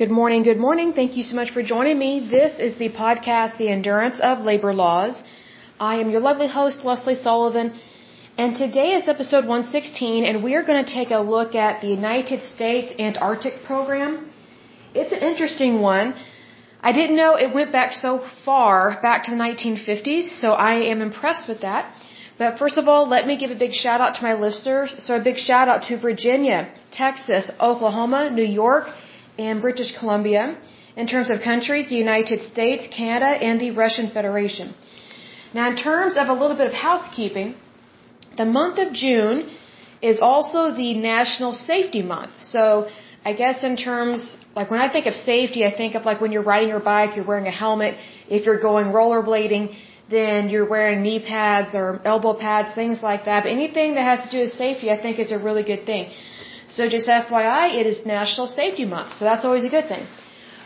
Good morning. Good morning. Thank you so much for joining me. This is the podcast, The Endurance of Labor Laws. I am your lovely host, Leslie Sullivan, and today is episode 116, and we are going to take a look at the United States Antarctic Program. It's an interesting one. I didn't know it went back so far, back to the 1950s, so I am impressed with that. But first of all, let me give a big shout out to my listeners. So a big shout out to Virginia, Texas, Oklahoma, New York, and British Columbia. In terms of countries, the United States, Canada, and the Russian Federation. Now, in terms of a little bit of housekeeping, the month of June is also the National Safety Month. So I guess in terms, like when I think of safety, I think of like when you're riding your bike, you're wearing a helmet. If you're going rollerblading, then you're wearing knee pads or elbow pads, things like that. But anything that has to do with safety, I think is a really good thing. So just FYI, it is National Safety Month, so that's always a good thing.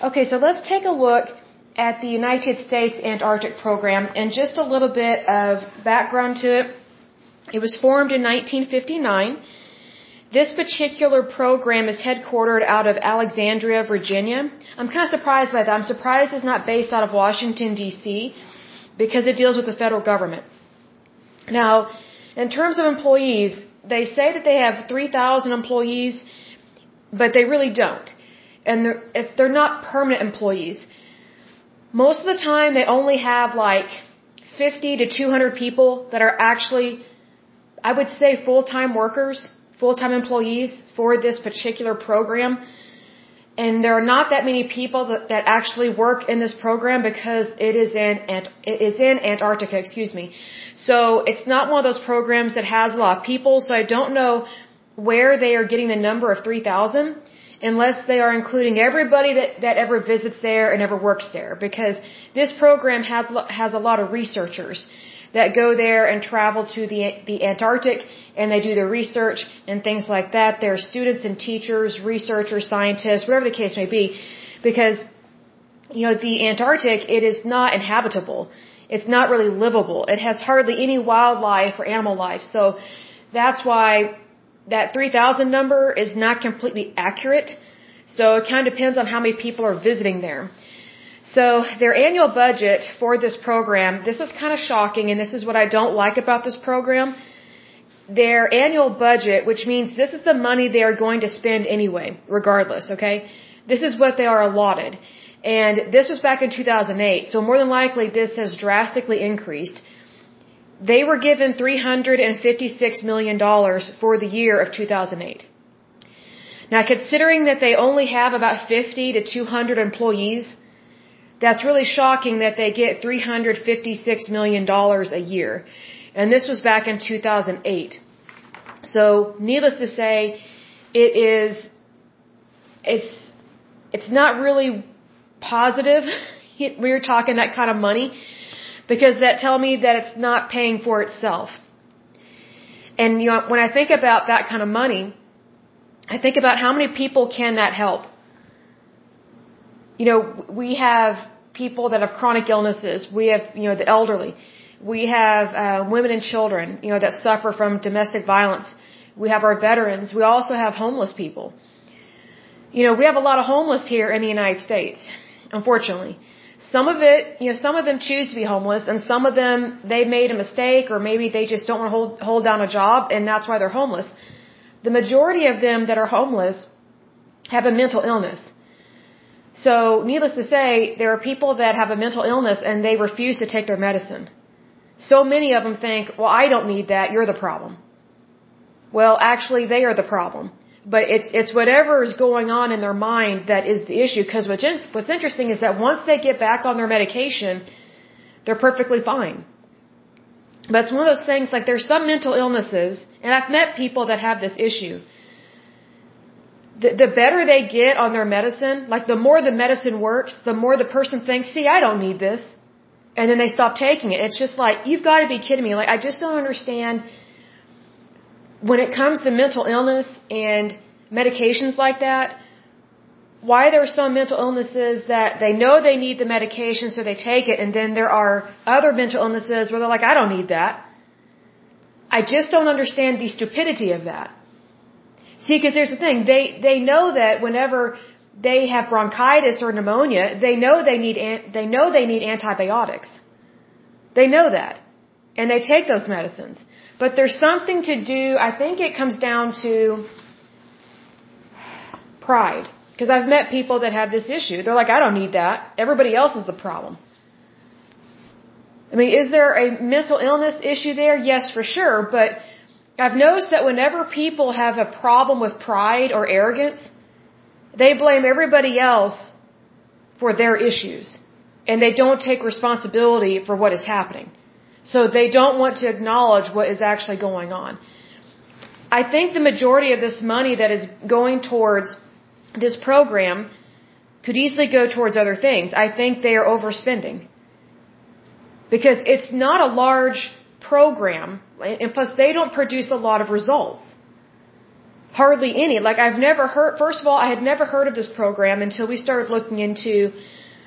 Okay, so let's take a look at the United States Antarctic Program and just a little bit of background to it. It was formed in 1959. This particular program is headquartered out of Alexandria, Virginia. I'm kind of surprised by that. I'm surprised it's not based out of Washington, D.C., because it deals with the federal government. Now, in terms of employees, they say that they have 3,000 employees, but they really don't. And they're not permanent employees. Most of the time, they only have like 50 to 200 people that are actually, I would say, full-time workers, full-time employees for this particular program. And there are not that many people that actually work in this program because it is in Antarctica, So it's not one of those programs that has a lot of people. So I don't know where they are getting the number of 3,000 unless they are including everybody that ever visits there and ever works there, because this program has a lot of researchers that go there and travel to the Antarctic, and they do their research and things like that. There are students and teachers, researchers, scientists, whatever the case may be, because, you know, the Antarctic, it is not inhabitable. It's not really livable. It has hardly any wildlife or animal life. So that's why that 3,000 number is not completely accurate. So it kind of depends on how many people are visiting there. So their annual budget for this program, this is kind of shocking, and this is what I don't like about this program. Their annual budget, which means this is the money they are going to spend anyway, regardless, okay? This is what they are allotted. And this was back in 2008, so more than likely this has drastically increased. They were given $356 million for the year of 2008. Now, considering that they only have about 50 to 200 employees, that's really shocking that they get $356 million a year. And this was back in 2008. So, needless to say, it's not really positive when you're talking that kind of money, because that tells me that it's not paying for itself. And you know, when I think about that kind of money, I think about how many people can that help. You know, we have people that have chronic illnesses. We have, you know, the elderly. We have women and children, you know, that suffer from domestic violence. We have our veterans. We also have homeless people. You know, we have a lot of homeless here in the United States, unfortunately. Some of it, you know, some of them choose to be homeless, and some of them, they made a mistake, or maybe they just don't want to hold down a job, and that's why they're homeless. The majority of them that are homeless have a mental illness. So, needless to say, there are people that have a mental illness and they refuse to take their medicine. So many of them think, well, I don't need that, you're the problem. Well, actually, they are the problem. But it's whatever is going on in their mind that is the issue, because what's interesting is that once they get back on their medication, they're perfectly fine. But it's one of those things, like there's some mental illnesses, and I've met people that have this issue. The better they get on their medicine, like the more the medicine works, the more the person thinks, see, I don't need this. And then they stop taking it. It's just like, you've got to be kidding me. Like, I just don't understand when it comes to mental illness and medications like that, why there are some mental illnesses that they know they need the medication, so they take it. And then there are other mental illnesses where they're like, I don't need that. I just don't understand the stupidity of that. See, because here's the thing, they know that whenever they have bronchitis or pneumonia, they know they need antibiotics. They know that. And they take those medicines. But there's something to do, I think it comes down to pride. Because I've met people that have this issue. They're like, I don't need that. Everybody else is the problem. I mean, is there a mental illness issue there? Yes, for sure. But I've noticed that whenever people have a problem with pride or arrogance, they blame everybody else for their issues. And they don't take responsibility for what is happening. So they don't want to acknowledge what is actually going on. I think the majority of this money that is going towards this program could easily go towards other things. I think they are overspending. Because it's not a large program, and plus they don't produce a lot of results. Hardly any. Like I've never heard, first of all, I had never heard of this program until we started looking into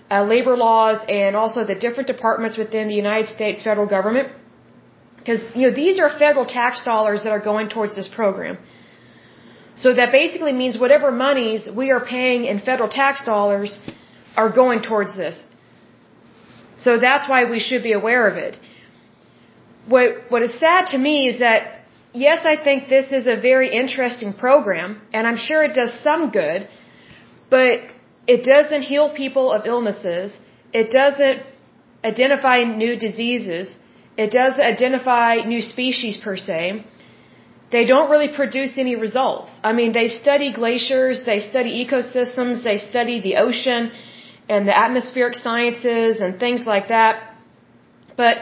labor laws and also the different departments within the United States federal government. Because, you know, these are federal tax dollars that are going towards this program. So that basically means whatever monies we are paying in federal tax dollars are going towards this. So that's why we should be aware of it. What is sad to me is that, yes, I think this is a very interesting program, and I'm sure it does some good, but it doesn't heal people of illnesses. It doesn't identify new diseases. It doesn't identify new species per se. They don't really produce any results. I mean, they study glaciers, they study ecosystems, they study the ocean and the atmospheric sciences and things like that. But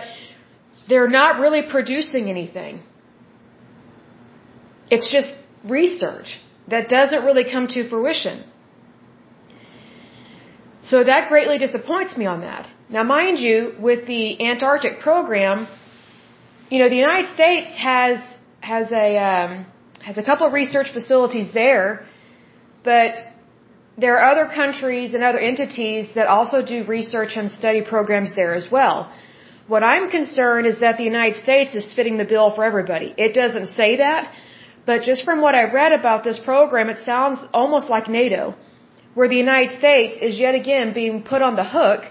they're not really producing anything. It's just research that doesn't really come to fruition. So that greatly disappoints me on that. Now, mind you, with the Antarctic program, you know, the United States has a couple of research facilities there, but there are other countries and other entities that also do research and study programs there as well. What I'm concerned is that the United States is fitting the bill for everybody. It doesn't say that, but just from what I read about this program, it sounds almost like NATO, where the United States is yet again being put on the hook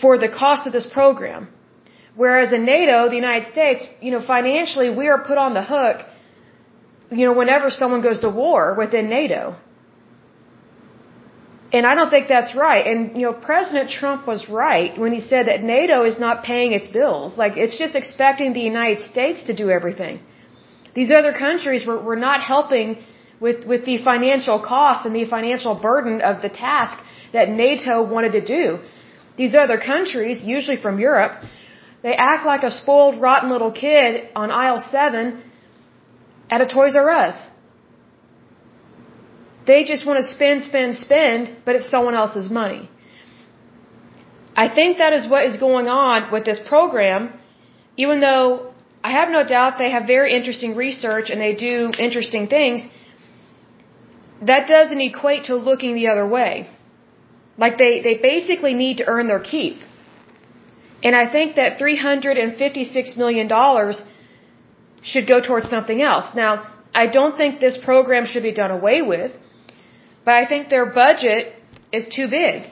for the cost of this program. Whereas in NATO, the United States, you know, financially, we are put on the hook, you know, whenever someone goes to war within NATO. And I don't think that's right. And, you know, President Trump was right when he said that NATO is not paying its bills. Like, it's just expecting the United States to do everything. These other countries were not helping with the financial cost and the financial burden of the task that NATO wanted to do. These other countries, usually from Europe, they act like a spoiled, rotten little kid on aisle 7 at a Toys R Us. They just want to spend, spend, spend, but it's someone else's money. I think that is what is going on with this program, even though I have no doubt they have very interesting research and they do interesting things. That doesn't equate to looking the other way. Like they basically need to earn their keep. And I think that $356 million should go towards something else. Now, I don't think this program should be done away with, but I think their budget is too big.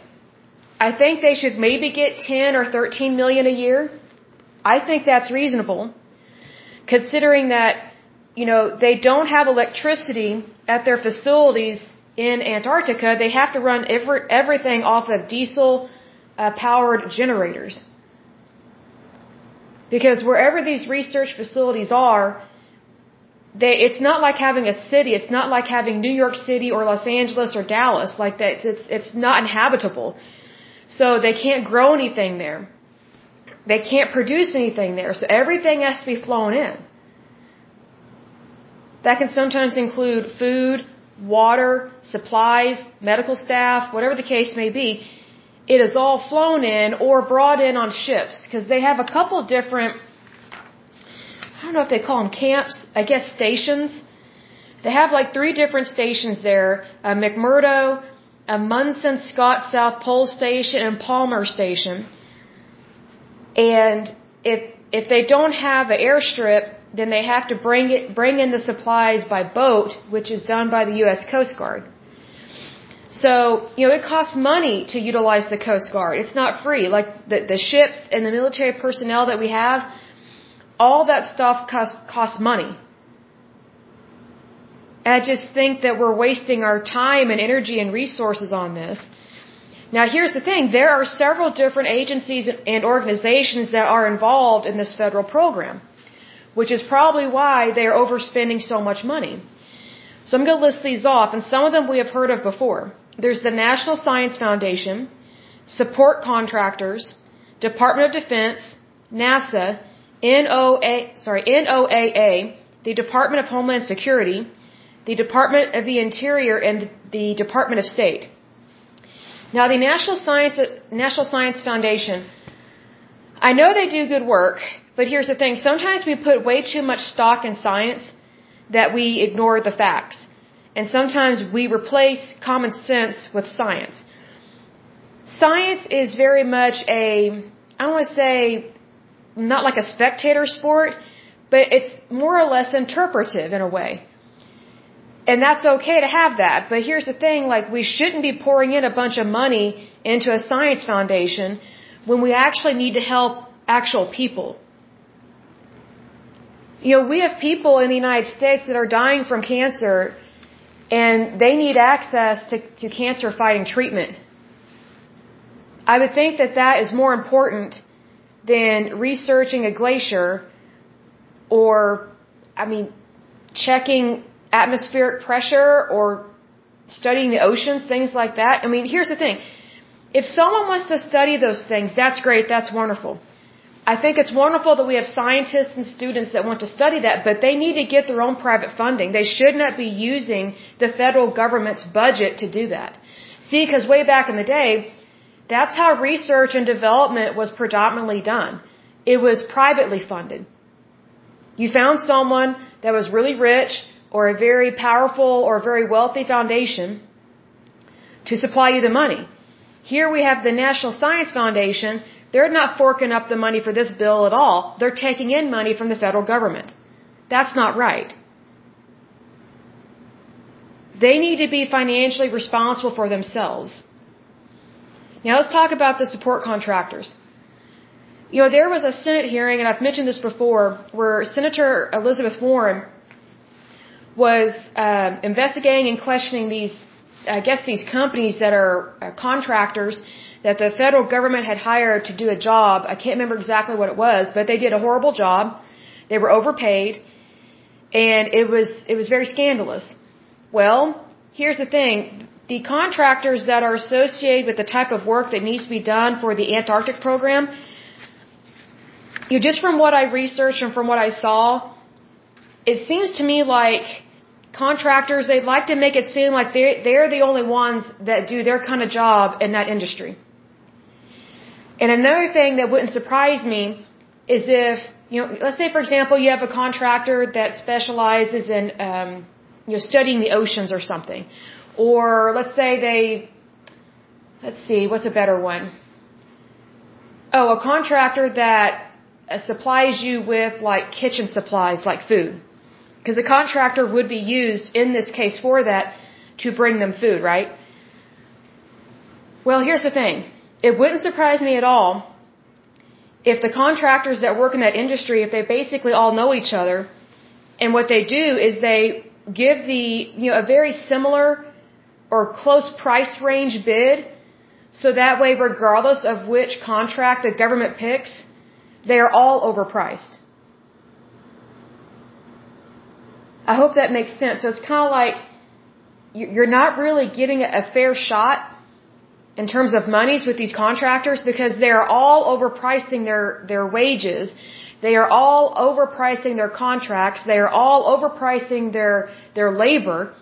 I think they should maybe get 10 or 13 million a year. I think that's reasonable, considering that, you know, they don't have electricity at their facilities in Antarctica. They have to run everything off of diesel powered generators. Because wherever these research facilities are, it's not like having a city. It's not like having New York City or Los Angeles or Dallas. Like that, it's not inhabitable. So they can't grow anything there. They can't produce anything there. So everything has to be flown in. That can sometimes include food, water, supplies, medical staff, whatever the case may be. It is all flown in or brought in on ships, because they have a couple different, I don't know if they call them camps, I guess stations. They have like 3 different stations there, McMurdo, a Munson Scott South Pole Station, and Palmer Station. And if they don't have an airstrip, then they have to bring in the supplies by boat, which is done by the US Coast Guard. So, it costs money to utilize the Coast Guard. It's not free. Like the ships and the military personnel that we have, all that stuff costs money. And I just think that we're wasting our time and energy and resources on this. Now, here's the thing. There are several different agencies and organizations that are involved in this federal program, which is probably why they are overspending so much money. So I'm going to list these off, and some of them we have heard of before. There's the National Science Foundation, Support Contractors, Department of Defense, NASA, NOAA, the Department of Homeland Security, the Department of the Interior, and the Department of State. Now, the National Science Foundation, I know they do good work, but here's the thing. Sometimes we put way too much stock in science that we ignore the facts. And sometimes we replace common sense with science. Science is very much I don't want to say, not like a spectator sport, but it's more or less interpretive in a way. And that's okay to have that. But here's the thing, we shouldn't be pouring in a bunch of money into a science foundation when we actually need to help actual people. We have people in the United States that are dying from cancer, and they need access to cancer-fighting treatment. I would think that that is more important than researching a glacier or, checking atmospheric pressure or studying the oceans, things like that. Here's the thing. If someone wants to study those things, that's great, that's wonderful. I think it's wonderful that we have scientists and students that want to study that, but they need to get their own private funding. They should not be using the federal government's budget to do that. See, because way back in the day, that's how research and development was predominantly done. It was privately funded. You found someone that was really rich, or a very powerful or very wealthy foundation to supply you the money. Here we have the National Science Foundation. They're not forking up the money for this bill at all. They're taking in money from the federal government. That's not right. They need to be financially responsible for themselves. Now let's talk about the support contractors. There was a Senate hearing, and I've mentioned this before, where Senator Elizabeth Warren was investigating and questioning these companies that are contractors that the federal government had hired to do a job. I can't remember exactly what it was, but they did a horrible job. They were overpaid, and it was very scandalous. Well, here's the thing. The contractors that are associated with the type of work that needs to be done for the Antarctic program, just from what I researched and from what I saw, it seems to me like contractors, they'd like to make it seem like they're the only ones that do their kind of job in that industry. And another thing that wouldn't surprise me is if, let's say, for example, you have a contractor that specializes in studying the oceans or something. Or let's say what's a better one? Oh, a contractor that supplies you with kitchen supplies, like food. Because a contractor would be used, in this case, for that, to bring them food, right? Well, here's the thing. It wouldn't surprise me at all if the contractors that work in that industry, if they basically all know each other, and what they do is they give a very similar or close price range bid, so that way, regardless of which contract the government picks, they are all overpriced. I hope that makes sense. So it's kind of like you're not really getting a fair shot in terms of monies with these contractors, because they are all overpricing their wages. They are all overpricing their contracts. They are all overpricing their labor.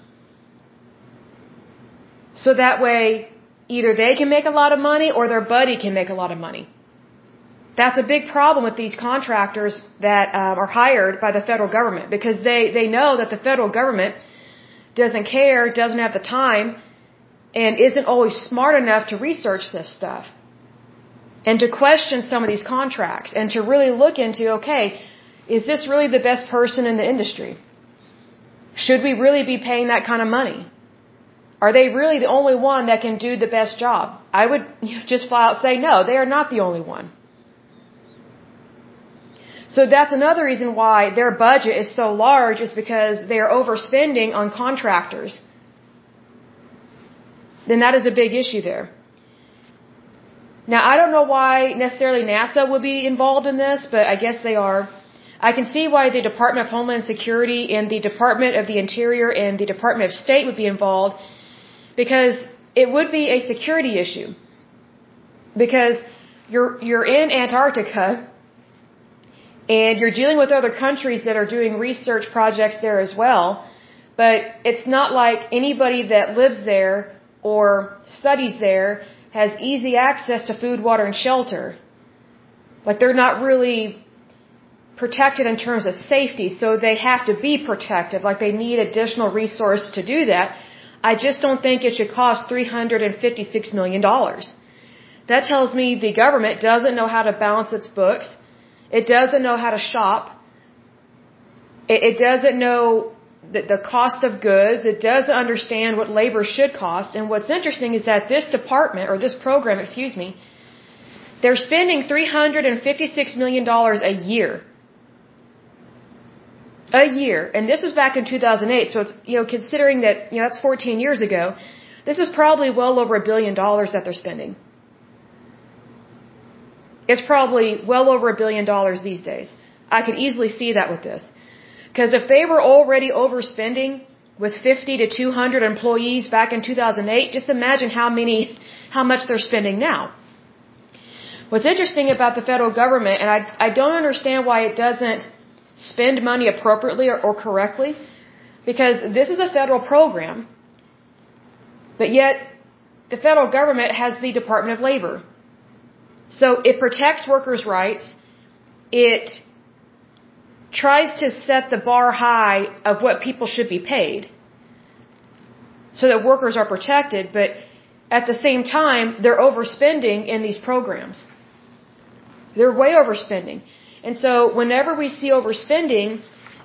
So that way, either they can make a lot of money or their buddy can make a lot of money. That's a big problem with these contractors that are hired by the federal government, because they know that the federal government doesn't care, doesn't have the time, and isn't always smart enough to research this stuff and to question some of these contracts and to really look into, okay, is this really the best person in the industry? Should we really be paying that kind of money? Are they really the only one that can do the best job? I would just flat out say no, they are not the only one. So that's another reason why their budget is so large, is because they are overspending on contractors. Then that is a big issue there. Now, I don't know why necessarily NASA would be involved in this, but I guess they are. I can see why the Department of Homeland Security and the Department of the Interior and the Department of State would be involved, because it would be a security issue. Because you're in Antarctica and you're dealing with other countries that are doing research projects there as well, but it's not like anybody that lives there or studies there has easy access to food, water, and shelter. Like, they're not really protected in terms of safety, so they have to be protected. Like, they need additional resource to do that. I just don't think it should cost $356 million. That tells me the government doesn't know how to balance its books. It doesn't know how to shop. It doesn't know the cost of goods. It doesn't understand what labor should cost. And what's interesting is that this department, or this program, excuse me, they're spending $356 million a year. A year. And this was back in 2008. So it's, considering that, that's 14 years ago, this is probably well over $1 billion that they're spending. It's probably well over $1 billion these days. I could easily see that with this. Because if they were already overspending with 50 to 200 employees back in 2008, just imagine how much they're spending now. What's interesting about the federal government, and I don't understand why it doesn't spend money appropriately or correctly, because this is a federal program, but yet the federal government has the Department of Labor. So it protects workers' rights. It tries to set the bar high of what people should be paid so that workers are protected, but at the same time, they're overspending in these programs. They're way overspending. And so whenever we see overspending,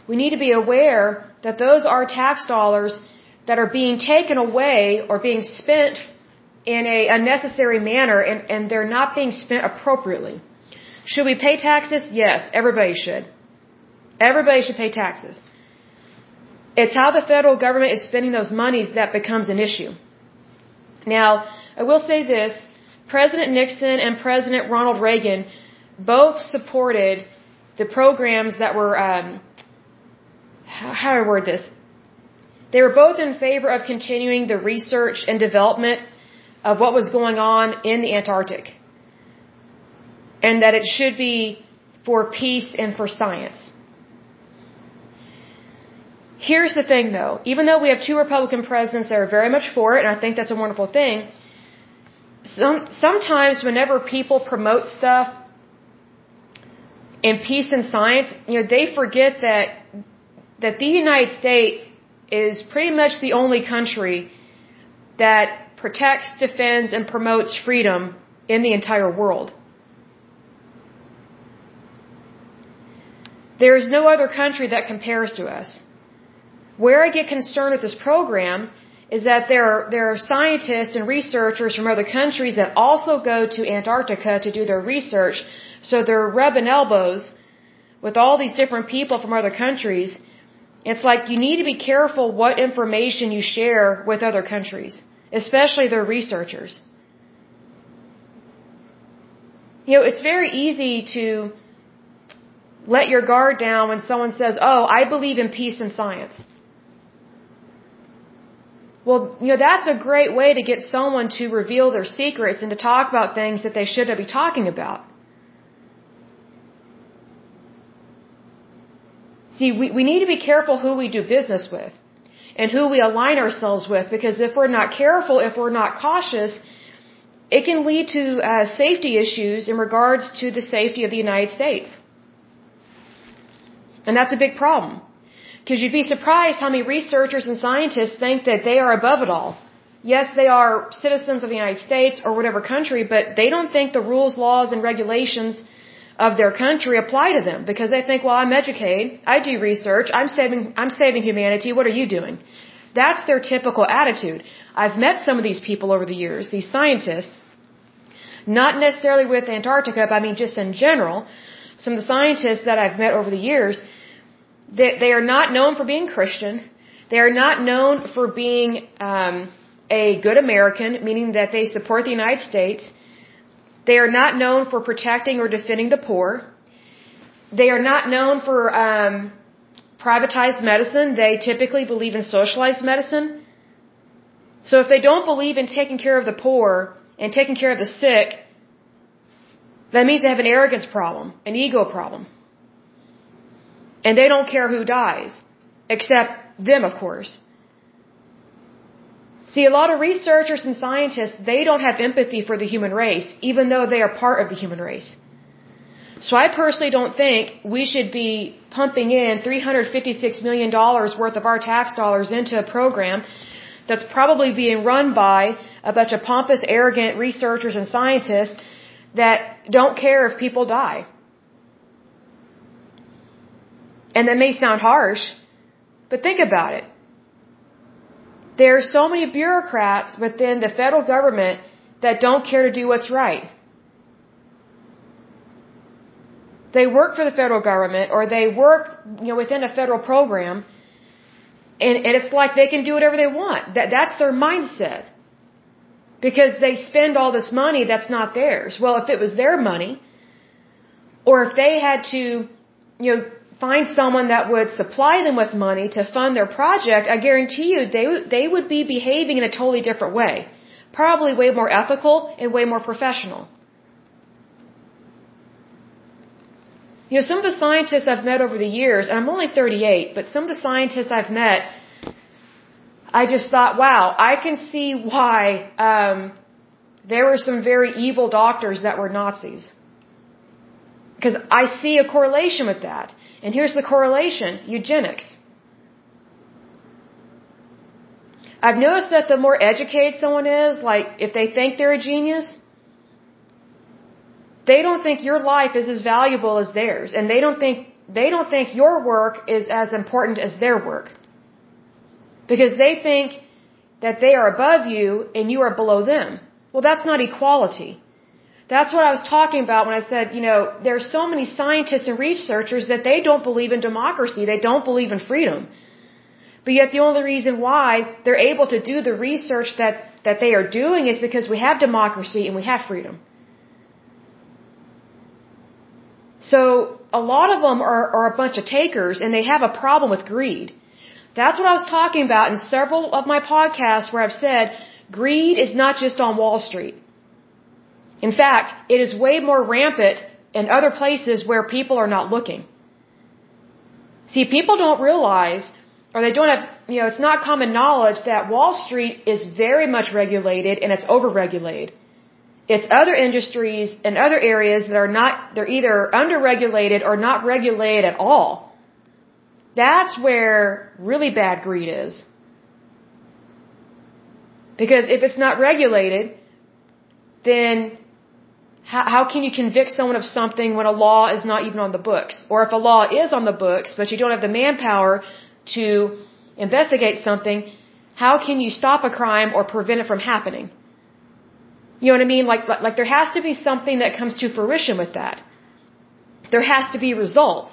we need to be aware that those are tax dollars that are being taken away or being spent in a unnecessary manner, and they're not being spent appropriately. Should we pay taxes? Yes, everybody should. Everybody should pay taxes. It's how the federal government is spending those monies that becomes an issue. Now, I will say this. President Nixon and President Ronald Reagan both supported the programs that were, how do I word this? They were both in favor of continuing the research and development of what was going on in the Antarctic, and that it should be for peace and for science. Here's the thing, though. Even though we have two Republican presidents that are very much for it, and I think that's a wonderful thing, sometimes whenever people promote stuff in peace and science, they forget that the United States is pretty much the only country that protects, defends, and promotes freedom in the entire world. There is no other country that compares to us. Where I get concerned with this program is that there are scientists and researchers from other countries that also go to Antarctica to do their research, so they're rubbing elbows with all these different people from other countries. It's like, you need to be careful what information you share with other countries, especially their researchers. It's very easy to let your guard down when someone says, "Oh, I believe in peace and science." Well, that's a great way to get someone to reveal their secrets and to talk about things that they shouldn't be talking about. See, we need to be careful who we do business with and who we align ourselves with, because if we're not careful, if we're not cautious, it can lead to safety issues in regards to the safety of the United States. And that's a big problem. Because you'd be surprised how many researchers and scientists think that they are above it all. Yes, they are citizens of the United States or whatever country, but they don't think the rules, laws, and regulations of their country apply to them, because they think, well, I'm educated, I do research, I'm saving humanity, what are you doing? That's their typical attitude. I've met some of these people over the years, these scientists, not necessarily with Antarctica, but I mean just in general. Some of the scientists that I've met over the years, they are not known for being Christian. They are not known for being a good American, meaning that they support the United States. They are not known for protecting or defending the poor. They are not known for privatized medicine. They typically believe in socialized medicine. So if they don't believe in taking care of the poor and taking care of the sick, that means they have an arrogance problem, an ego problem. And they don't care who dies, except them, of course. See, a lot of researchers and scientists, they don't have empathy for the human race, even though they are part of the human race. So I personally don't think we should be pumping in $356 million worth of our tax dollars into a program that's probably being run by a bunch of pompous, arrogant researchers and scientists that don't care if people die. And that may sound harsh, but think about it. There are so many bureaucrats within the federal government that don't care to do what's right. They work for the federal government, or they work, within a federal program, and it's like they can do whatever they want. That's their mindset. Because they spend all this money that's not theirs. Well, if it was their money, or if they had to, find someone that would supply them with money to fund their project, I guarantee you they would be behaving in a totally different way. Probably way more ethical and way more professional. Some of the scientists I've met over the years, and I'm only 38, but some of the scientists I've met, I just thought, wow, I can see why there were some very evil doctors that were Nazis. Because I see a correlation with that. And here's the correlation: eugenics. I've noticed that the more educated someone is, like if they think they're a genius, they don't think your life is as valuable as theirs, and they don't think your work is as important as their work. Because they think that they are above you and you are below them. Well, that's not equality. That's what I was talking about when I said, there are so many scientists and researchers that they don't believe in democracy. They don't believe in freedom. But yet the only reason why they're able to do the research that they are doing is because we have democracy and we have freedom. So a lot of them are a bunch of takers, and they have a problem with greed. That's what I was talking about in several of my podcasts where I've said greed is not just on Wall Street. In fact, it is way more rampant in other places where people are not looking. See, people don't realize, or they don't have, it's not common knowledge that Wall Street is very much regulated, and it's overregulated. It's other industries and other areas that are not, they're either underregulated or not regulated at all. That's where really bad greed is. Because if it's not regulated, then how can you convict someone of something when a law is not even on the books? Or if a law is on the books, but you don't have the manpower to investigate something, how can you stop a crime or prevent it from happening? You know what I mean? Like there has to be something that comes to fruition with that. There has to be results.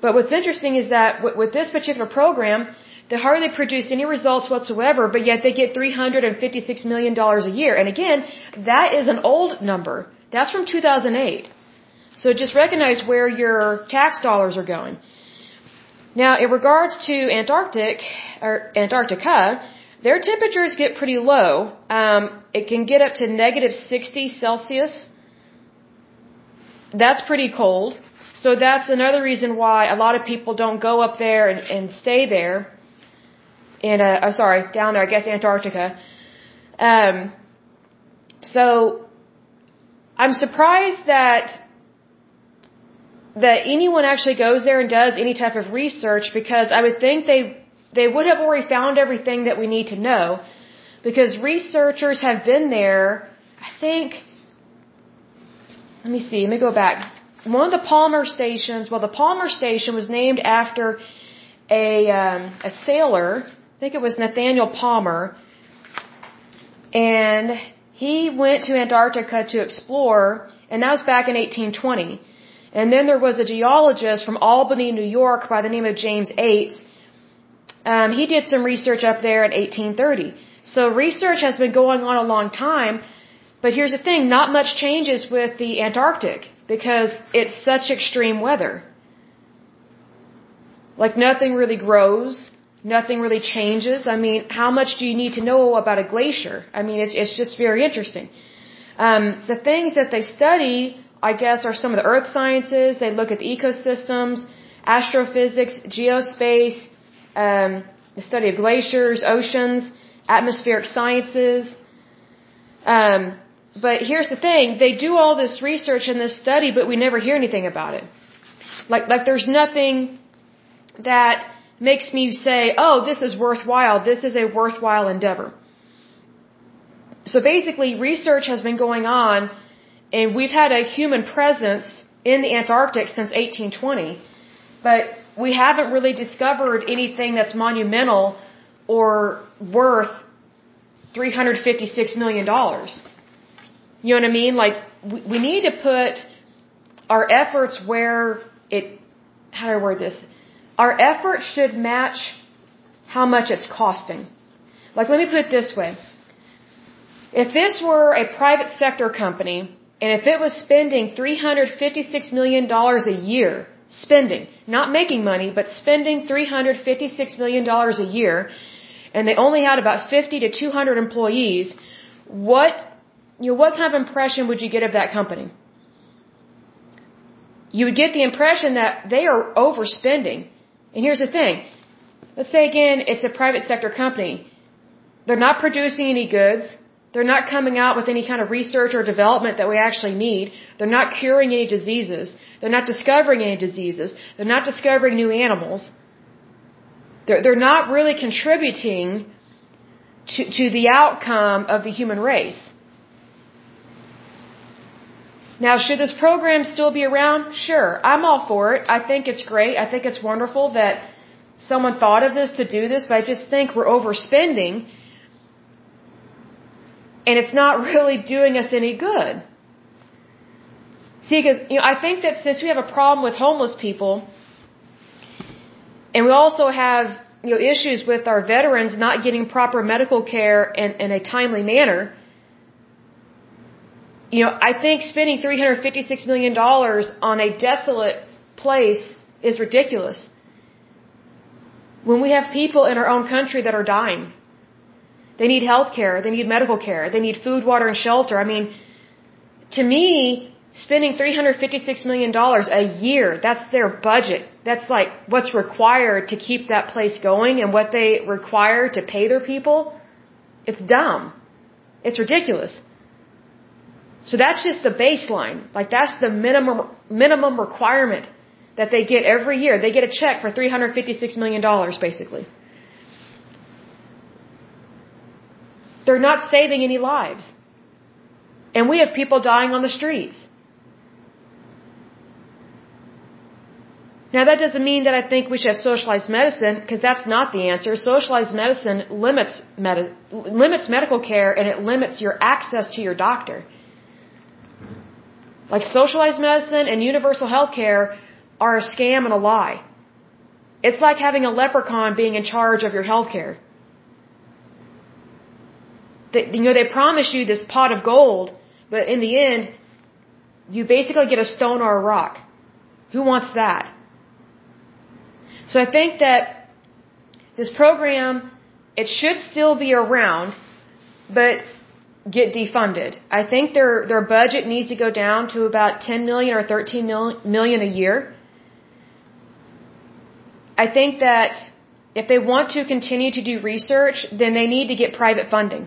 But what's interesting is that with this particular program, they hardly produce any results whatsoever, but yet they get $356 million a year. And again, that is an old number. That's from 2008. So just recognize where your tax dollars are going. Now, in regards to Antarctica, their temperatures get pretty low. It can get up to negative 60 Celsius. That's pretty cold. So that's another reason why a lot of people don't go up there and stay there. Down there, I guess, Antarctica. So I'm surprised that anyone actually goes there and does any type of research, because I would think they would have already found everything that we need to know, because researchers have been there, I think. Let me go back. One of the Palmer Stations, the Palmer Station was named after a sailor, I think it was Nathaniel Palmer, and he went to Antarctica to explore, and that was back in 1820. And then there was a geologist from Albany, New York, by the name of James Eights. He did some research up there in 1830. So research has been going on a long time, but here's the thing, not much changes with the Antarctic because it's such extreme weather. Like nothing really grows, nothing really changes. I mean, how much do you need to know about a glacier? I mean, it's just very interesting. The things that they study, I guess, are some of the earth sciences. They look at the ecosystems, astrophysics, geospace, the study of glaciers, oceans, atmospheric sciences. But here's the thing, they do all this research and this study, but we never hear anything about it. Like there's nothing that makes me say, oh, this is worthwhile, this is a worthwhile endeavor. So basically, research has been going on, and we've had a human presence in the Antarctic since 1820, but we haven't really discovered anything that's monumental or worth $356 million. You know what I mean? Like, we need to put our efforts where it, how do I word this? Our effort should match how much it's costing. Like, let me put it this way. If this were a private sector company, and if it was spending $356 million a year, spending, not making money, but spending $356 million a year, and they only had about 50 to 200 employees, what kind of impression would you get of that company? You would get the impression that they are overspending. And here's the thing. Let's say again, it's a private sector company. They're not producing any goods. They're not coming out with any kind of research or development that we actually need. They're not curing any diseases. They're not discovering any diseases. They're not discovering new animals. They're not really contributing to the outcome of the human race. Now, should this program still be around? Sure, I'm all for it. I think it's great. I think it's wonderful that someone thought of this to do this, but I just think we're overspending, and it's not really doing us any good. See, because I think that since we have a problem with homeless people, and we also have issues with our veterans not getting proper medical care in a timely manner, I think spending $356 million on a desolate place is ridiculous when we have people in our own country that are dying. They need health care. They need medical care. They need food, water, and shelter. I mean, to me, spending $356 million a year, that's their budget. That's like what's required to keep that place going and what they require to pay their people. It's dumb. It's ridiculous. So that's just the baseline. Like, that's the minimum requirement that they get every year. They get a check for $356 million, basically. They're not saving any lives. And we have people dying on the streets. Now, that doesn't mean that I think we should have socialized medicine, because that's not the answer. Socialized medicine limits medical care, and it limits your access to your doctor. Like, socialized medicine and universal health care are a scam and a lie. It's like having a leprechaun being in charge of your health care. They promise you this pot of gold, but in the end, you basically get a stone or a rock. Who wants that? So I think that this program, it should still be around, but get defunded. I think their budget needs to go down to about 10 million or 13 million a year. I think that if they want to continue to do research, then they need to get private funding.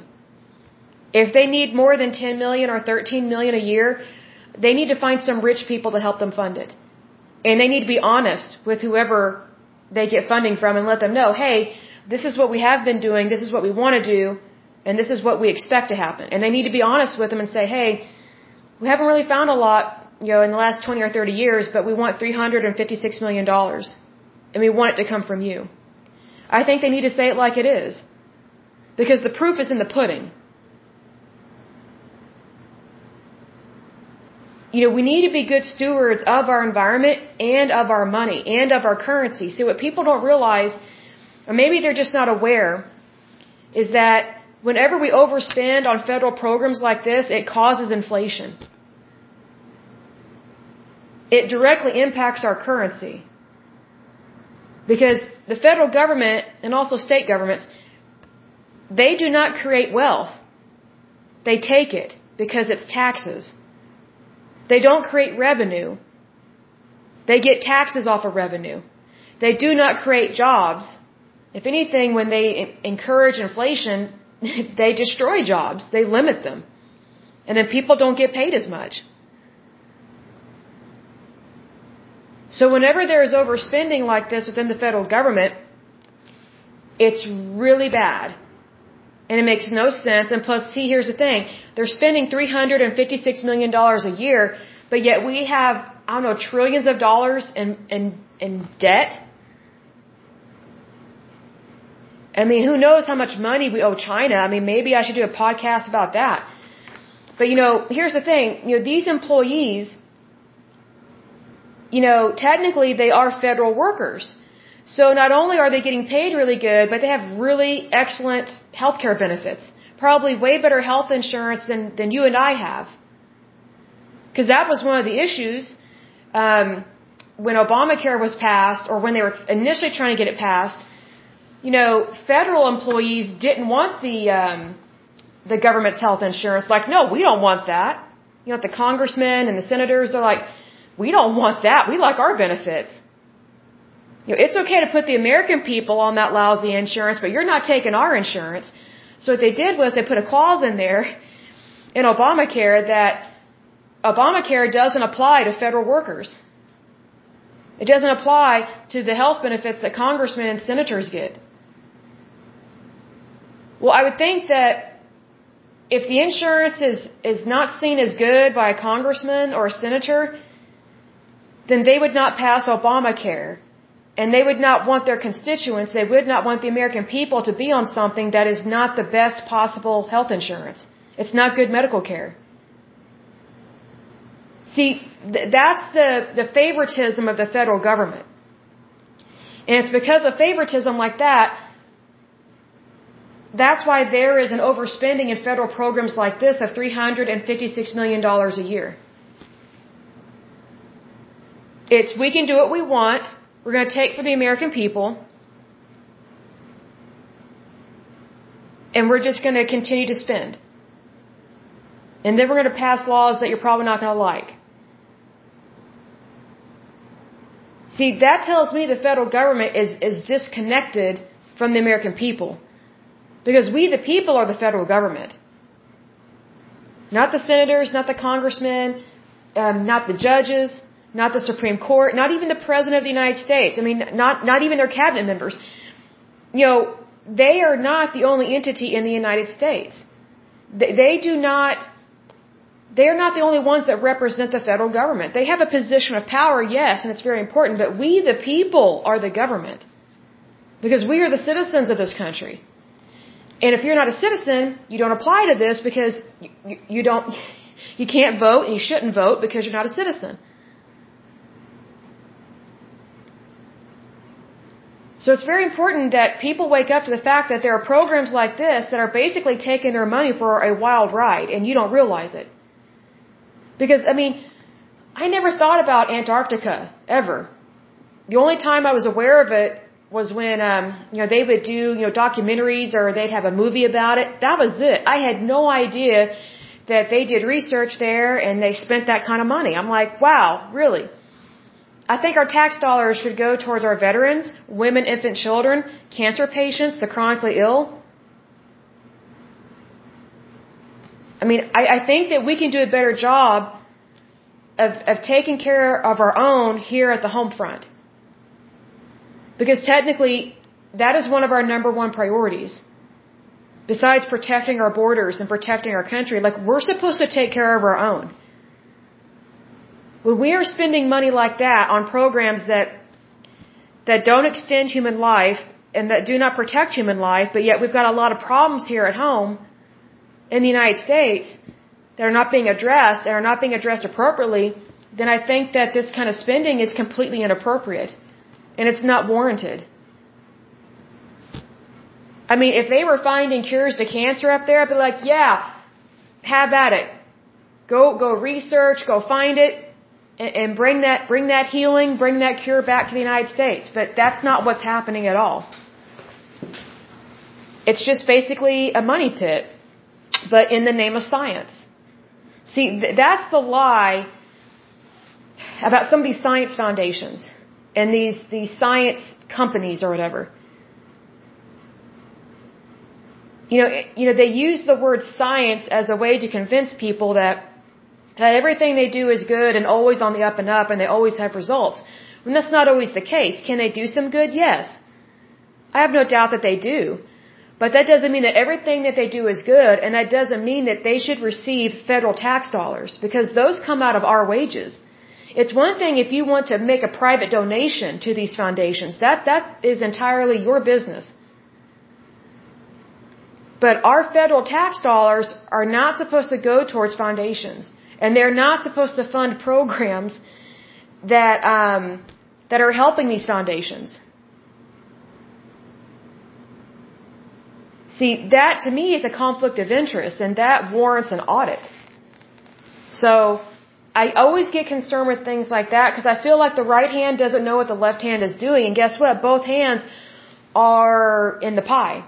If they need more than 10 million or 13 million a year, they need to find some rich people to help them fund it. And they need to be honest with whoever they get funding from and let them know, hey, this is what we have been doing, this is what we want to do, and this is what we expect to happen. And they need to be honest with them and say, hey, we haven't really found a lot, in the last 20 or 30 years, but we want $356 million. and we want it to come from you. I think they need to say it like it is, because the proof is in the pudding. You know, we need to be good stewards of our environment and of our money and of our currency. See, what people don't realize, or maybe they're just not aware, is that whenever we overspend on federal programs like this, it causes inflation. It directly impacts our currency. Because the federal government and also state governments, they do not create wealth. They take it because it's taxes. They don't create revenue. They get taxes off of revenue. They do not create jobs. If anything, when they encourage inflation, they destroy jobs. They limit them. And then people don't get paid as much. So whenever there is overspending like this within the federal government, it's really bad. And it makes no sense. And plus, see, here's the thing. They're spending $356 million a year, but yet we have, I don't know, trillions of dollars in debt. I mean, who knows how much money we owe China? I mean, maybe I should do a podcast about that. But, you know, here's the thing. You know, these employees, you know, technically they are federal workers. So not only are they getting paid really good, but they have really excellent healthcare benefits. Probably way better health insurance than you and I have. Because that was one of the issues when Obamacare was passed, or when they were initially trying to get it passed. You know, federal employees didn't want the government's health insurance. Like, no, we don't want that. You know, the congressmen and the senators are like, we don't want that. We like our benefits. You know, it's okay to put the American people on that lousy insurance, but you're not taking our insurance. So what they did was they put a clause in there in Obamacare that Obamacare doesn't apply to federal workers. It doesn't apply to the health benefits that congressmen and senators get. Well, I would think that if the insurance is not seen as good by a congressman or a senator, then they would not pass Obamacare. And they would not want their constituents, they would not want the American people to be on something that is not the best possible health insurance. It's not good medical care. See, that's the favoritism of the federal government. And it's because of favoritism like that, that's why there is an overspending in federal programs like this of $356 million a year. It's, we can do what we want. We're going to take from the American people, and we're just going to continue to spend. And then we're going to pass laws that you're probably not going to like. See, that tells me the federal government is disconnected from the American people. Because we, the people, are the federal government. Not the senators, not the congressmen, not the judges, not the Supreme Court, not even the President of the United States. I mean, not even their cabinet members. You know, they are not the only entity in the United States. They are not the only ones that represent the federal government. They have a position of power, yes, and it's very important, but we, the people, are the government. Because we are the citizens of this country. And if you're not a citizen, you don't apply to this, because you can't vote, and you shouldn't vote, because you're not a citizen. So it's very important that people wake up to the fact that there are programs like this that are basically taking their money for a wild ride, and you don't realize it. Because, I mean, I never thought about Antarctica, ever. The only time I was aware of it was when, you know, they would do, you know, documentaries, or they'd have a movie about it. That was it. I had no idea that they did research there and they spent that kind of money. I'm like, wow, really? I think our tax dollars should go towards our veterans, women, infant children, cancer patients, the chronically ill. I mean, I think that we can do a better job of taking care of our own here at the home front. Because technically, that is one of our #1 priorities. Besides protecting our borders and protecting our country, like, we're supposed to take care of our own. When we are spending money like that on programs that that don't extend human life and that do not protect human life, but yet we've got a lot of problems here at home in the United States that are not being addressed and are not being addressed appropriately, then I think that this kind of spending is completely inappropriate and it's not warranted. I mean, if they were finding cures to cancer up there, I'd be like, yeah, have at it. Go research, go find it, and bring that healing, bring that cure back to the United States. But that's not what's happening at all. It's just basically a money pit, but in the name of science. See, that's the lie about some of these science foundations and these science companies or whatever. You know, they use the word science as a way to convince people that everything they do is good and always on the up and up and they always have results. When that's not always the case. Can they do some good? Yes. I have no doubt that they do. But that doesn't mean that everything that they do is good, and that doesn't mean that they should receive federal tax dollars, because those come out of our wages. It's one thing if you want to make a private donation to these foundations. That is entirely your business. But our federal tax dollars are not supposed to go towards foundations, and they're not supposed to fund programs that are helping these foundations. See, that to me is a conflict of interest, and that warrants an audit. So I always get concerned with things like that because I feel like the right hand doesn't know what the left hand is doing, and guess what? Both hands are in the pie.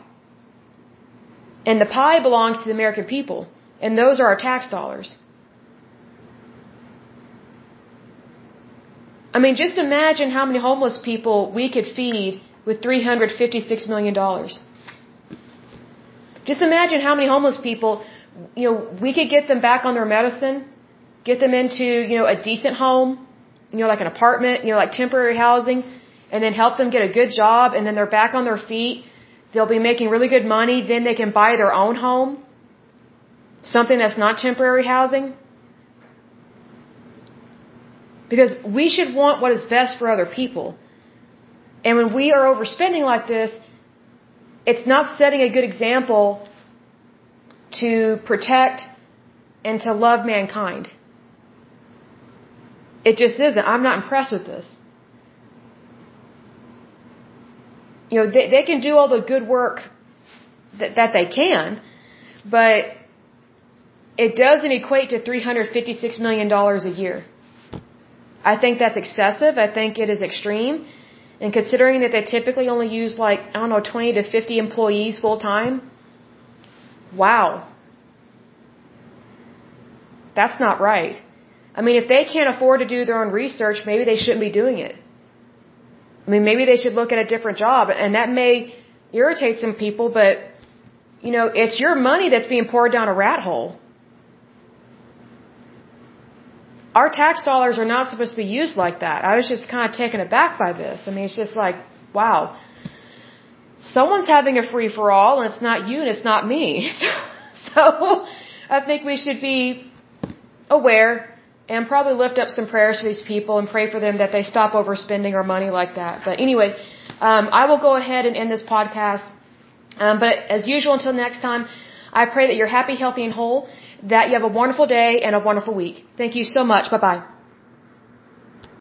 And the pie belongs to the American people. And those are our tax dollars. I mean, just imagine how many homeless people we could feed with $356 million. Just imagine how many homeless people, we could get them back on their medicine, get them into, a decent home, like an apartment, like temporary housing, and then help them get a good job, and then they're back on their feet. They'll be making really good money. Then they can buy their own home, something that's not temporary housing. Because we should want what is best for other people. And when we are overspending like this, it's not setting a good example to protect and to love mankind. It just isn't. I'm not impressed with this. They can do all the good work that they can, but it doesn't equate to $356 million a year. I think that's excessive. I think it is extreme. And considering that they typically only use 20 to 50 employees full time, wow. That's not right. I mean, if they can't afford to do their own research, maybe they shouldn't be doing it. I mean, maybe they should look at a different job, and that may irritate some people, but, it's your money that's being poured down a rat hole. Our tax dollars are not supposed to be used like that. I was just kind of taken aback by this. I mean, it's just like, wow. Someone's having a free-for-all, and it's not you and it's not me. So I think we should be aware and probably lift up some prayers for these people and pray for them that they stop overspending our money like that. But anyway, I will go ahead and end this podcast. But as usual, until next time, I pray that you're happy, healthy, and whole, that you have a wonderful day and a wonderful week. Thank you so much. Bye-bye.